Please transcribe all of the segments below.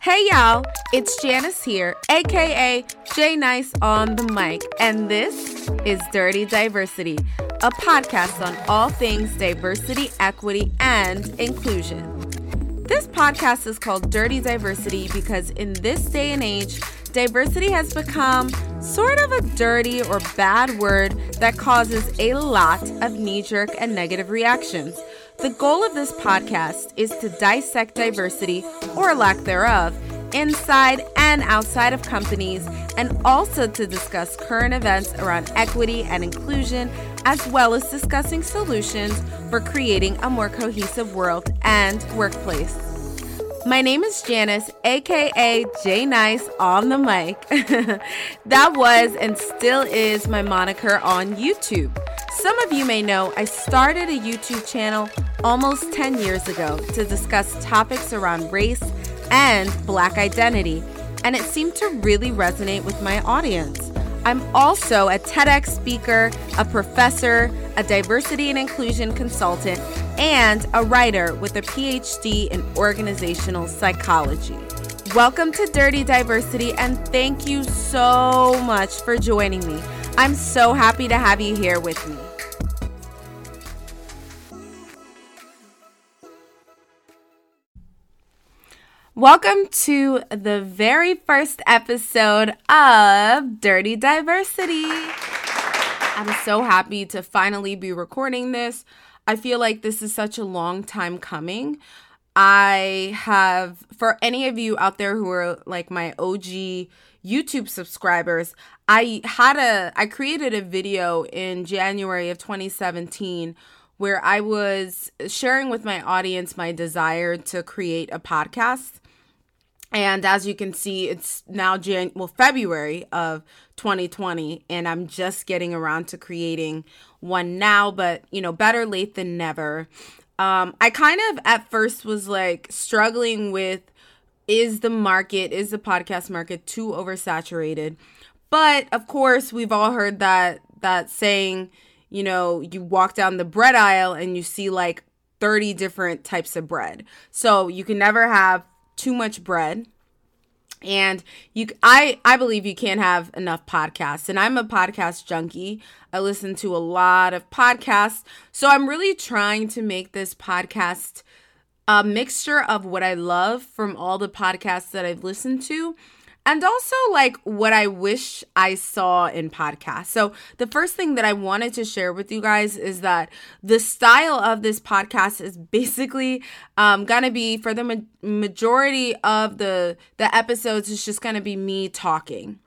Hey y'all, it's Janice here, aka J Nice on the mic, and this is Dirty Diversity, a podcast on all things diversity, equity, and inclusion. This podcast is called Dirty Diversity because in this day and age, diversity has become sort of a dirty or bad word that causes a lot of knee-jerk and negative reactions. The goal of this podcast is to dissect diversity, or lack thereof, inside and outside of companies, and also to discuss current events around equity and inclusion, as well as discussing solutions for creating a more cohesive world and workplace. My name is Janice, aka J Nice on the mic. That was and still is my moniker on YouTube. Some of you may know I started a YouTube channel almost 10 years ago to discuss topics around race and Black identity, and it seemed to really resonate with my audience. I'm also a TEDx speaker, a professor, a diversity and inclusion consultant, and a writer with a PhD in organizational psychology. Welcome to Dirty Diversity, and thank you so much for joining me. I'm so happy to have you here with me. Welcome to the very first episode of Dirty Diversity. I'm so happy to finally be recording this. I feel like this is such a long time coming. I have, for any of you out there who are like my OG YouTube subscribers, I created a video in January of 2017 where I was sharing with my audience my desire to create a podcast. And as you can see, it's now February of 2020, and I'm just getting around to creating one now, but you know, better late than never. I kind of at first was like struggling with, is the podcast market too oversaturated? But of course, we've all heard that saying, you know, you walk down the bread aisle and you see like 30 different types of bread. So you can never have too much bread, and I believe you can't have enough podcasts, and I'm a podcast junkie. I listen to a lot of podcasts, so I'm really trying to make this podcast a mixture of what I love from all the podcasts that I've listened to, and also like what I wish I saw in podcasts. So the first thing that I wanted to share with you guys is that the style of this podcast is basically gonna be, for the majority of the episodes, it's just gonna be me talking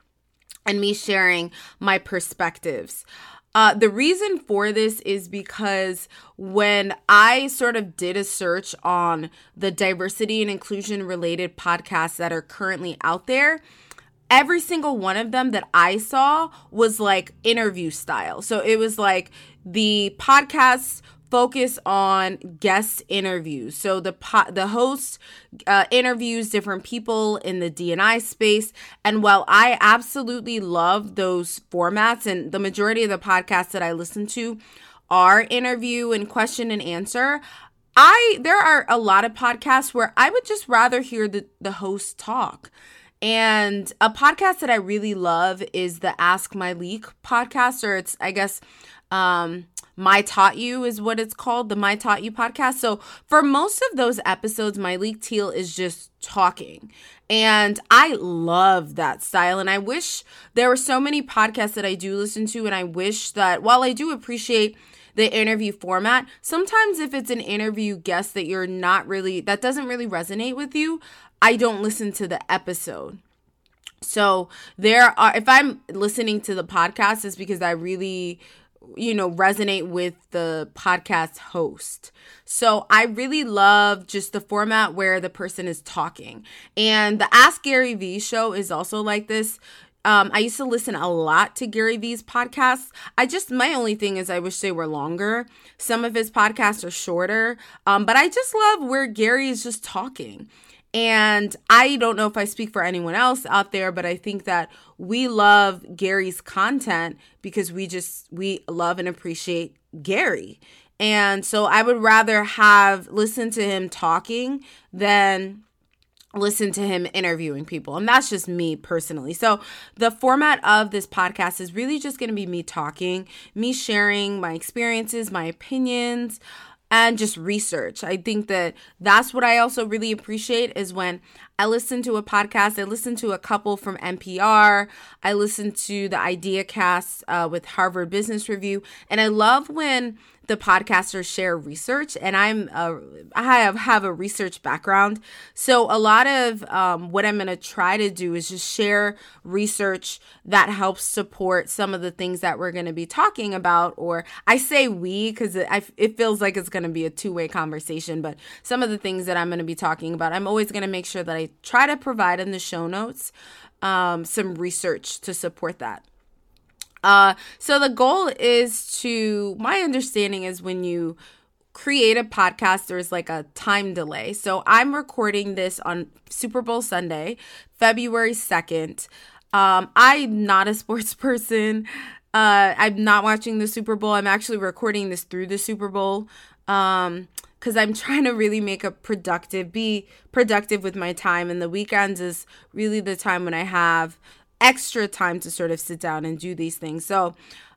and me sharing my perspectives. The reason for this is because when I sort of did a search on the diversity and inclusion related podcasts that are currently out there, every single one of them that I saw was like interview style. So it was like the podcasts focus on guest interviews. So the host interviews different people in the D&I space. And while I absolutely love those formats, and the majority of the podcasts that I listen to are interview and question and answer, there are a lot of podcasts where I would just rather hear the host talk. And a podcast that I really love is the Ask Malik podcast, or it's, I guess, My Taught You is what it's called, the My Taught You podcast. So for most of those episodes, Malik Taylor is just talking. And I love that style. And I wish there were so many podcasts that I do listen to. And I wish that while I do appreciate the interview format, sometimes if it's an interview guest that you're not really, that doesn't really resonate with you, I don't listen to the episode. So if I'm listening to the podcast, it's because I really, you know, resonate with the podcast host. So I really love just the format where the person is talking. And the Ask Gary Vee show is also like this. I used to listen a lot to Gary Vee's podcasts. My only thing is I wish they were longer. Some of his podcasts are shorter, but I just love where Gary is just talking. And I don't know if I speak for anyone else out there, but I think that we love Gary's content because we love and appreciate Gary. And so I would rather have listened to him talking than listen to him interviewing people. And that's just me personally. So the format of this podcast is really just going to be me talking, me sharing my experiences, my opinions, and just research. I think that that's what I also really appreciate is when I listen to a podcast. I listen to a couple from NPR. I listen to the Idea Cast with Harvard Business Review. And I love when the podcasters share research. And I have a research background. So a lot of what I'm going to try to do is just share research that helps support some of the things that we're going to be talking about. Or I say we because it feels like it's going to be a two-way conversation. But some of the things that I'm going to be talking about, I'm always going to make sure that I try to provide in the show notes some research to support that. So the goal is to, my understanding is when you create a podcast, there's like a time delay. So I'm recording this on Super Bowl Sunday, February 2nd. I'm not a sports person. I'm not watching the Super Bowl. I'm actually recording this through the Super Bowl. Because I'm trying to really be productive with my time. And the weekends is really the time when I have extra time to sort of sit down and do these things. So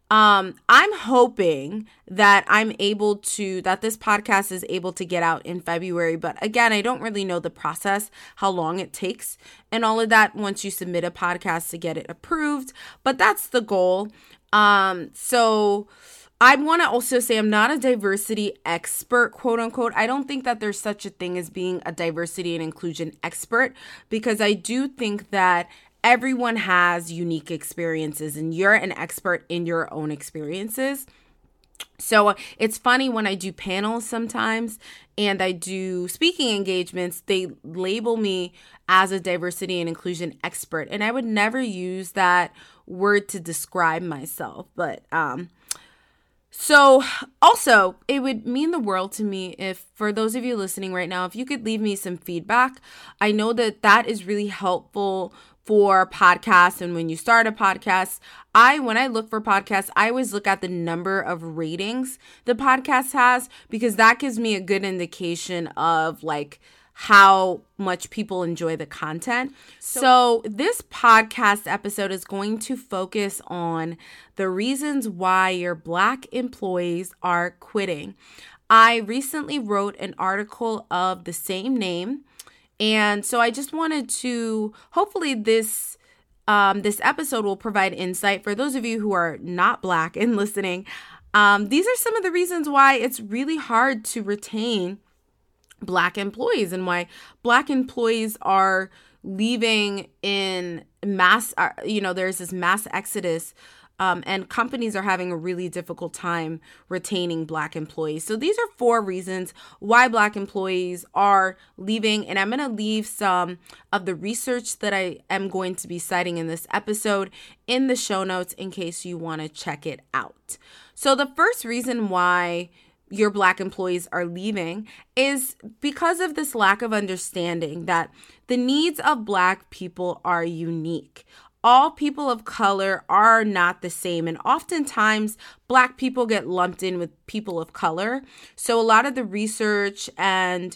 I'm hoping that that this podcast is able to get out in February. But again, I don't really know the process, how long it takes and all of that once you submit a podcast to get it approved. But that's the goal. So I want to also say I'm not a diversity expert, quote unquote. I don't think that there's such a thing as being a diversity and inclusion expert because I do think that everyone has unique experiences and you're an expert in your own experiences. So it's funny when I do panels sometimes and I do speaking engagements, they label me as a diversity and inclusion expert. And I would never use that word to describe myself, but so also, it would mean the world to me if, for those of you listening right now, if you could leave me some feedback. I know that is really helpful for podcasts and when you start a podcast. When I look for podcasts, I always look at the number of ratings the podcast has because that gives me a good indication of like how much people enjoy the content. So this podcast episode is going to focus on the reasons why your Black employees are quitting. I recently wrote an article of the same name. And so I just wanted to, hopefully this episode will provide insight for those of you who are not Black and listening. These are some of the reasons why it's really hard to retain Black employees and why Black employees are leaving in mass, there's this mass exodus and companies are having a really difficult time retaining Black employees. So these are 4 reasons why Black employees are leaving. And I'm going to leave some of the research that I am going to be citing in this episode in the show notes in case you want to check it out. So the first reason why your Black employees are leaving is because of this lack of understanding that the needs of Black people are unique. All people of color are not the same. And oftentimes, Black people get lumped in with people of color. So a lot of the research and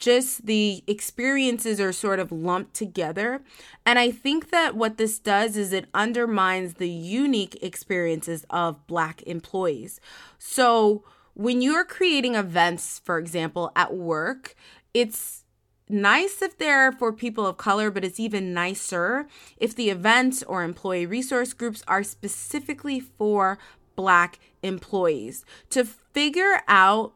just the experiences are sort of lumped together. And I think that what this does is it undermines the unique experiences of Black employees. So when you're creating events, for example, at work, it's nice if they're for people of color, but it's even nicer if the events or employee resource groups are specifically for Black employees. To figure out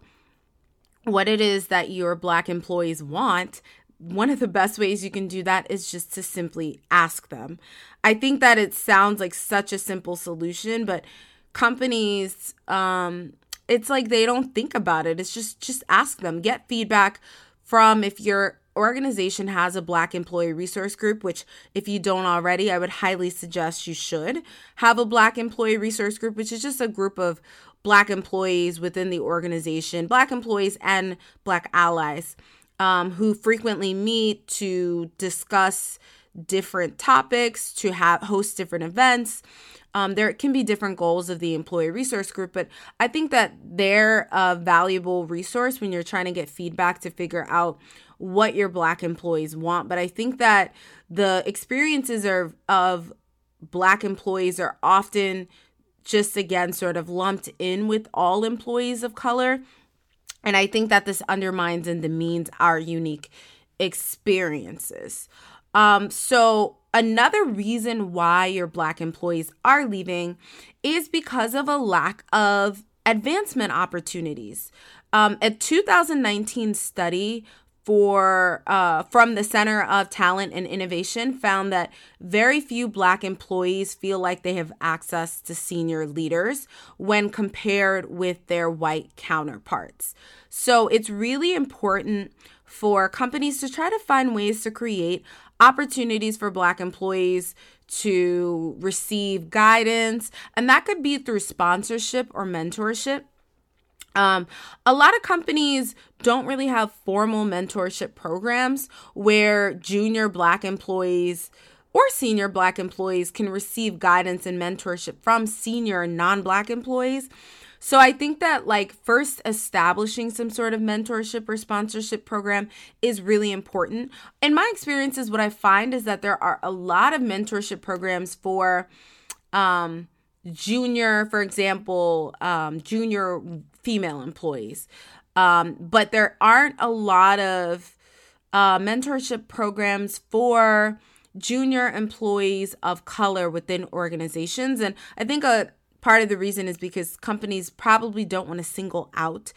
what it is that your Black employees want, one of the best ways you can do that is just to simply ask them. I think that it sounds like such a simple solution, but companies, it's like they don't think about it. It's just ask them. Get feedback from if your organization has a Black employee resource group, which if you don't already, I would highly suggest you should have a Black employee resource group, which is just a group of Black employees within the organization, Black employees and Black allies who frequently meet to discuss different topics, to host different events. There can be different goals of the employee resource group, but I think that they're a valuable resource when you're trying to get feedback to figure out what your Black employees want. But I think that the experiences of Black employees are often just, again, sort of lumped in with all employees of color. And I think that this undermines and demeans our unique experiences. So another reason why your Black employees are leaving is because of a lack of advancement opportunities. A 2019 study from the Center for Talent and Innovation found that very few Black employees feel like they have access to senior leaders when compared with their white counterparts. So it's really important for companies to try to find ways to create opportunities for Black employees to receive guidance, and that could be through sponsorship or mentorship. A lot of companies don't really have formal mentorship programs where junior Black employees or senior Black employees can receive guidance and mentorship from senior non-Black employees. So I think that first establishing some sort of mentorship or sponsorship program is really important. In my experiences, what I find is that there are a lot of mentorship programs for junior female employees. But there aren't a lot of mentorship programs for junior employees of color within organizations. And I think a part of the reason is because companies probably don't want to single out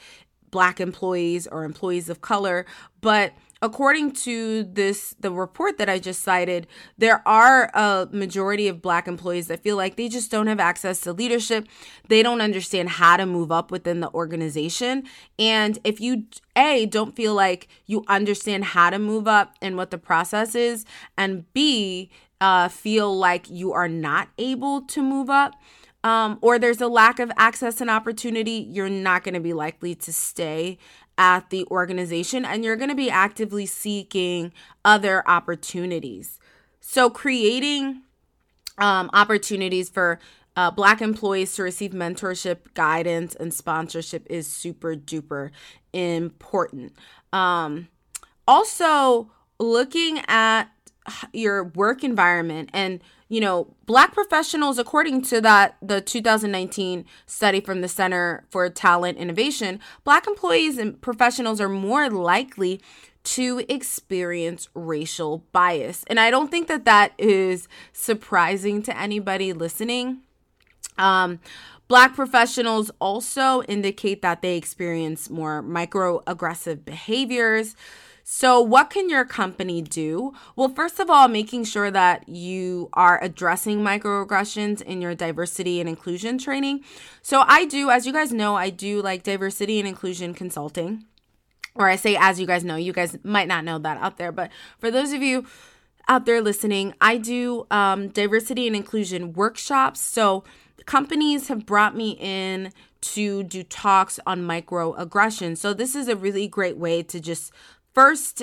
Black employees or employees of color. But according to the report that I just cited, there are a majority of Black employees that feel like they just don't have access to leadership. They don't understand how to move up within the organization. And if you, A, don't feel like you understand how to move up and what the process is, and B, feel like you are not able to move up, or there's a lack of access and opportunity, you're not going to be likely to stay at the organization, and you're going to be actively seeking other opportunities. So creating opportunities for Black employees to receive mentorship, guidance, and sponsorship is super duper important. Also, looking at your work environment and Black professionals, according to the 2019 study from the Center for Talent Innovation, Black employees and professionals are more likely to experience racial bias. And I don't think that is surprising to anybody listening. Black professionals also indicate that they experience more microaggressive behaviors. So what can your company do? Well, first of all, making sure that you are addressing microaggressions in your diversity and inclusion training. So as you guys know, I do diversity and inclusion consulting. Or I say, as you guys know, you guys might not know that out there. But for those of you out there listening, I do diversity and inclusion workshops. So companies have brought me in to do talks on microaggressions. So this is a really great way to just first,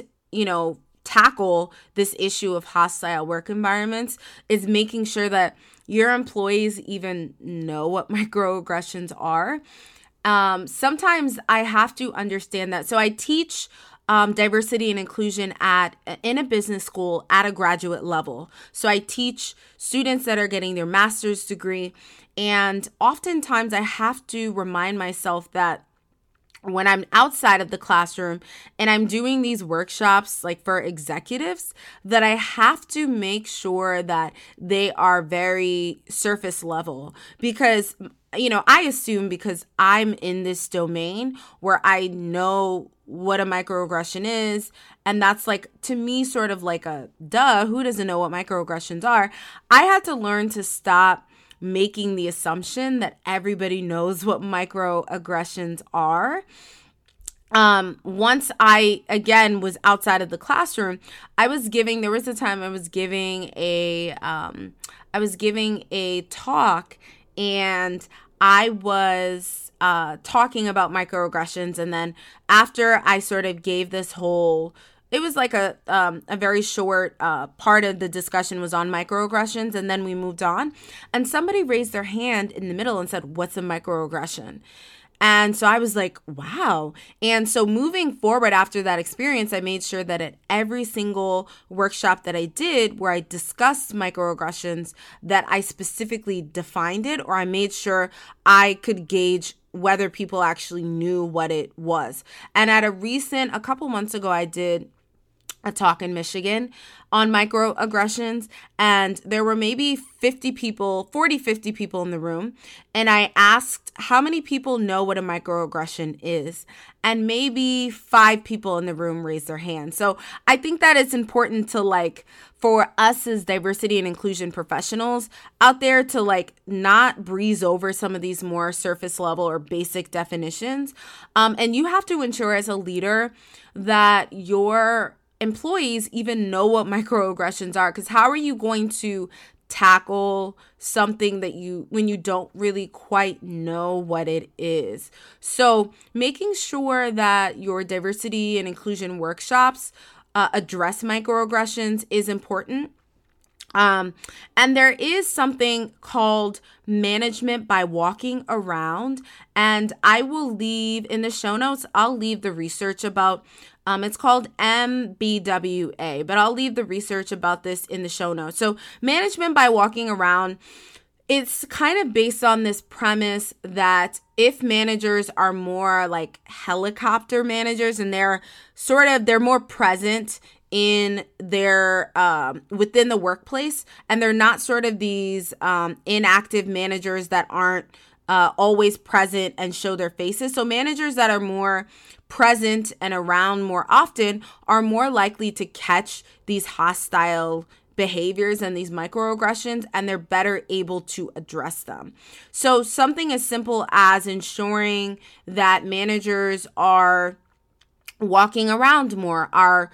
tackle this issue of hostile work environments, is making sure that your employees even know what microaggressions are. Sometimes I have to understand that. So I teach diversity and inclusion in a business school at a graduate level. So I teach students that are getting their master's degree. And oftentimes I have to remind myself that when I'm outside of the classroom and I'm doing these workshops for executives, that I have to make sure that they are very surface level, because I assume, because I'm in this domain where I know what a microaggression is, and that's to me sort of who doesn't know what microaggressions are? I had to learn to stop making the assumption that everybody knows what microaggressions are. Once I, again, was outside of the classroom, there was a time I was giving a talk, and I was talking about microaggressions. And then after I sort of gave this whole, it was a very short part of the discussion was on microaggressions, and then we moved on. And somebody raised their hand in the middle and said, "What's a microaggression?" And so I was like, wow. And so moving forward after that experience, I made sure that at every single workshop that I did where I discussed microaggressions, that I specifically defined it, or I made sure I could gauge whether people actually knew what it was. And at a couple months ago, I did a talk in Michigan on microaggressions, and there were maybe 40, 50 people in the room. And I asked how many people know what a microaggression is, and maybe 5 people in the room raised their hand. So I think that it's important to, like, for us as diversity and inclusion professionals out there to, like, not breeze over some of these more surface level or basic definitions. And you have to ensure as a leader that your employees even know what microaggressions are, because how are you going to tackle something that when you don't really quite know what it is? So making sure that your diversity and inclusion workshops address microaggressions is important. And there is something called management by walking around, and I will leave in the show notes, I'll leave the research about it's called MBWA, but I'll leave the research about this in the show notes. So management by walking around, it's kind of based on this premise that if managers are more like helicopter managers, and they're more present in their within the workplace, and they're not sort of these inactive managers that aren't always present and show their faces. So managers that are more present and around more often are more likely to catch these hostile behaviors and these microaggressions, and they're better able to address them. So something as simple as ensuring that managers are walking around more, are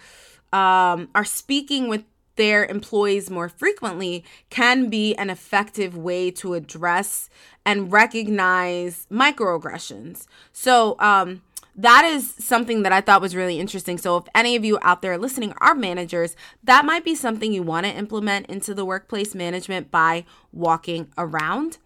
speaking with their employees more frequently can be an effective way to address and recognize microaggressions. So that is something that I thought was really interesting. So if any of you out there listening are managers, that might be something you want to implement into the workplace, management by walking around.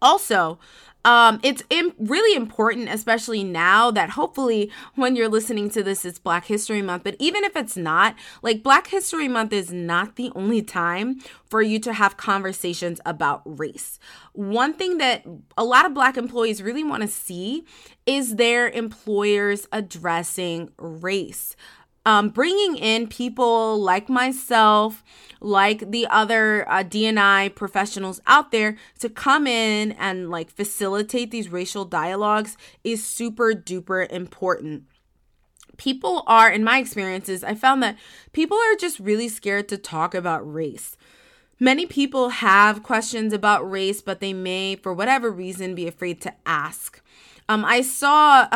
Also, it's really important, especially now that hopefully when you're listening to this, it's Black History Month. But even if it's not, like, Black History Month is not the only time for you to have conversations about race. One thing that a lot of Black employees really want to see is their employers addressing race. Bringing in people like myself, like the other D&I professionals out there to come in and, like, facilitate these racial dialogues is super duper important. People are, in my experiences, I found that people are just really scared to talk about race. Many people have questions about race, but they may, for whatever reason, be afraid to ask. A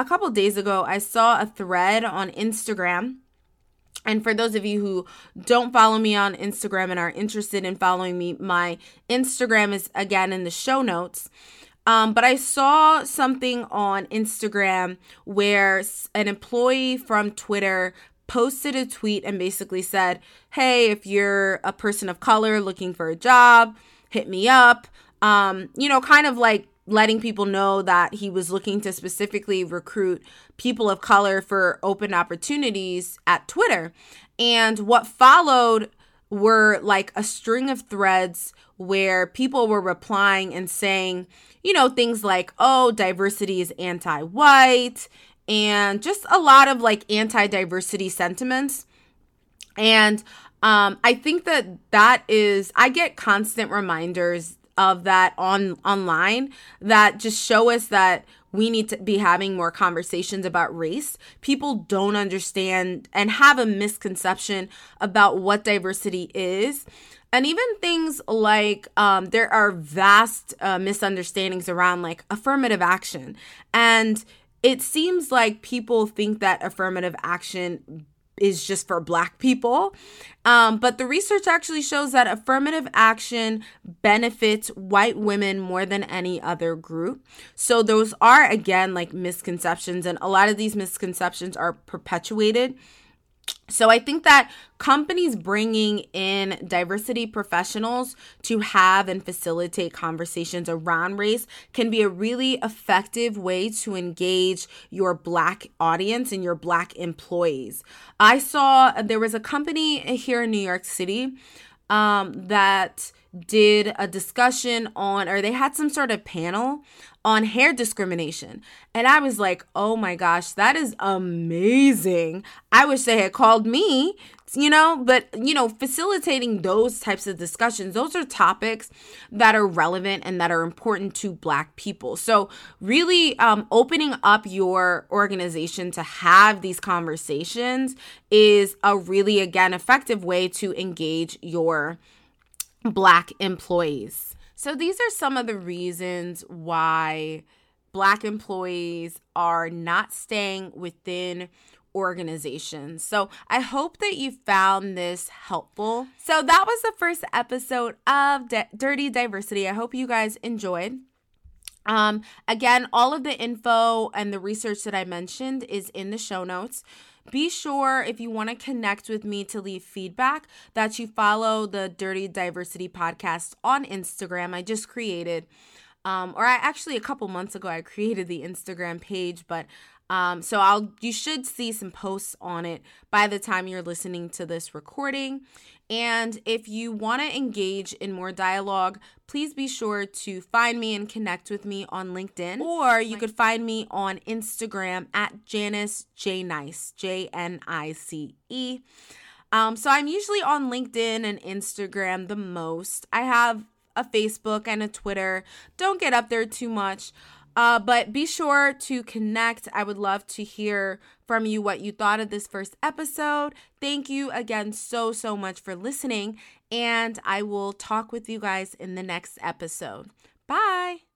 couple days ago, I saw a thread on Instagram. And for those of you who don't follow me on Instagram and are interested in following me, my Instagram is, again, in the show notes. But I saw something on Instagram where an employee from Twitter posted a tweet and basically said, hey, if you're a person of color looking for a job, hit me up. Kind of like letting people know that he was looking to specifically recruit people of color for open opportunities at Twitter. And what followed were like a string of threads where people were replying and saying, things like, oh, diversity is anti-white, and just a lot of like anti-diversity sentiments. And I think that is, I get constant reminders of that online that just show us that we need to be having more conversations about race. People don't understand and have a misconception about what diversity is. And even things like there are vast misunderstandings around like affirmative action. And it seems like people think that affirmative action is just for Black people. But the research actually shows that affirmative action benefits white women more than any other group. So those are, again, like misconceptions, and a lot of these misconceptions are perpetuated So I think that companies bringing in diversity professionals to have and facilitate conversations around race can be a really effective way to engage your Black audience and your Black employees. I saw there was a company here in New York City that did a discussion on, or they had some sort of panel on hair discrimination. And I was like, oh my gosh, that is amazing. I wish they had called me, you know, but, you know, facilitating those types of discussions, those are topics that are relevant and that are important to Black people. So really opening up your organization to have these conversations is a really, again, effective way to engage your Black employees. So these are some of the reasons why Black employees are not staying within organizations. So I hope that you found this helpful. So that was the first episode of Dirty Diversity. I hope you guys enjoyed. Again, all of the info and the research that I mentioned is in the show notes. Be sure, if you want to connect with me to leave feedback, that you follow the Dirty Diversity podcast on Instagram. I just created, a couple months ago, I created the Instagram page, but you should see some posts on it by the time you're listening to this recording. And if you want to engage in more dialogue, please be sure to find me and connect with me on LinkedIn, or you could find me on Instagram at Janice J Nice, Jnice. So I'm usually on LinkedIn and Instagram the most. I have a Facebook and a Twitter. Don't get up there too much. But be sure to connect. I would love to hear from you what you thought of this first episode. Thank you again so, so much for listening, and I will talk with you guys in the next episode. Bye.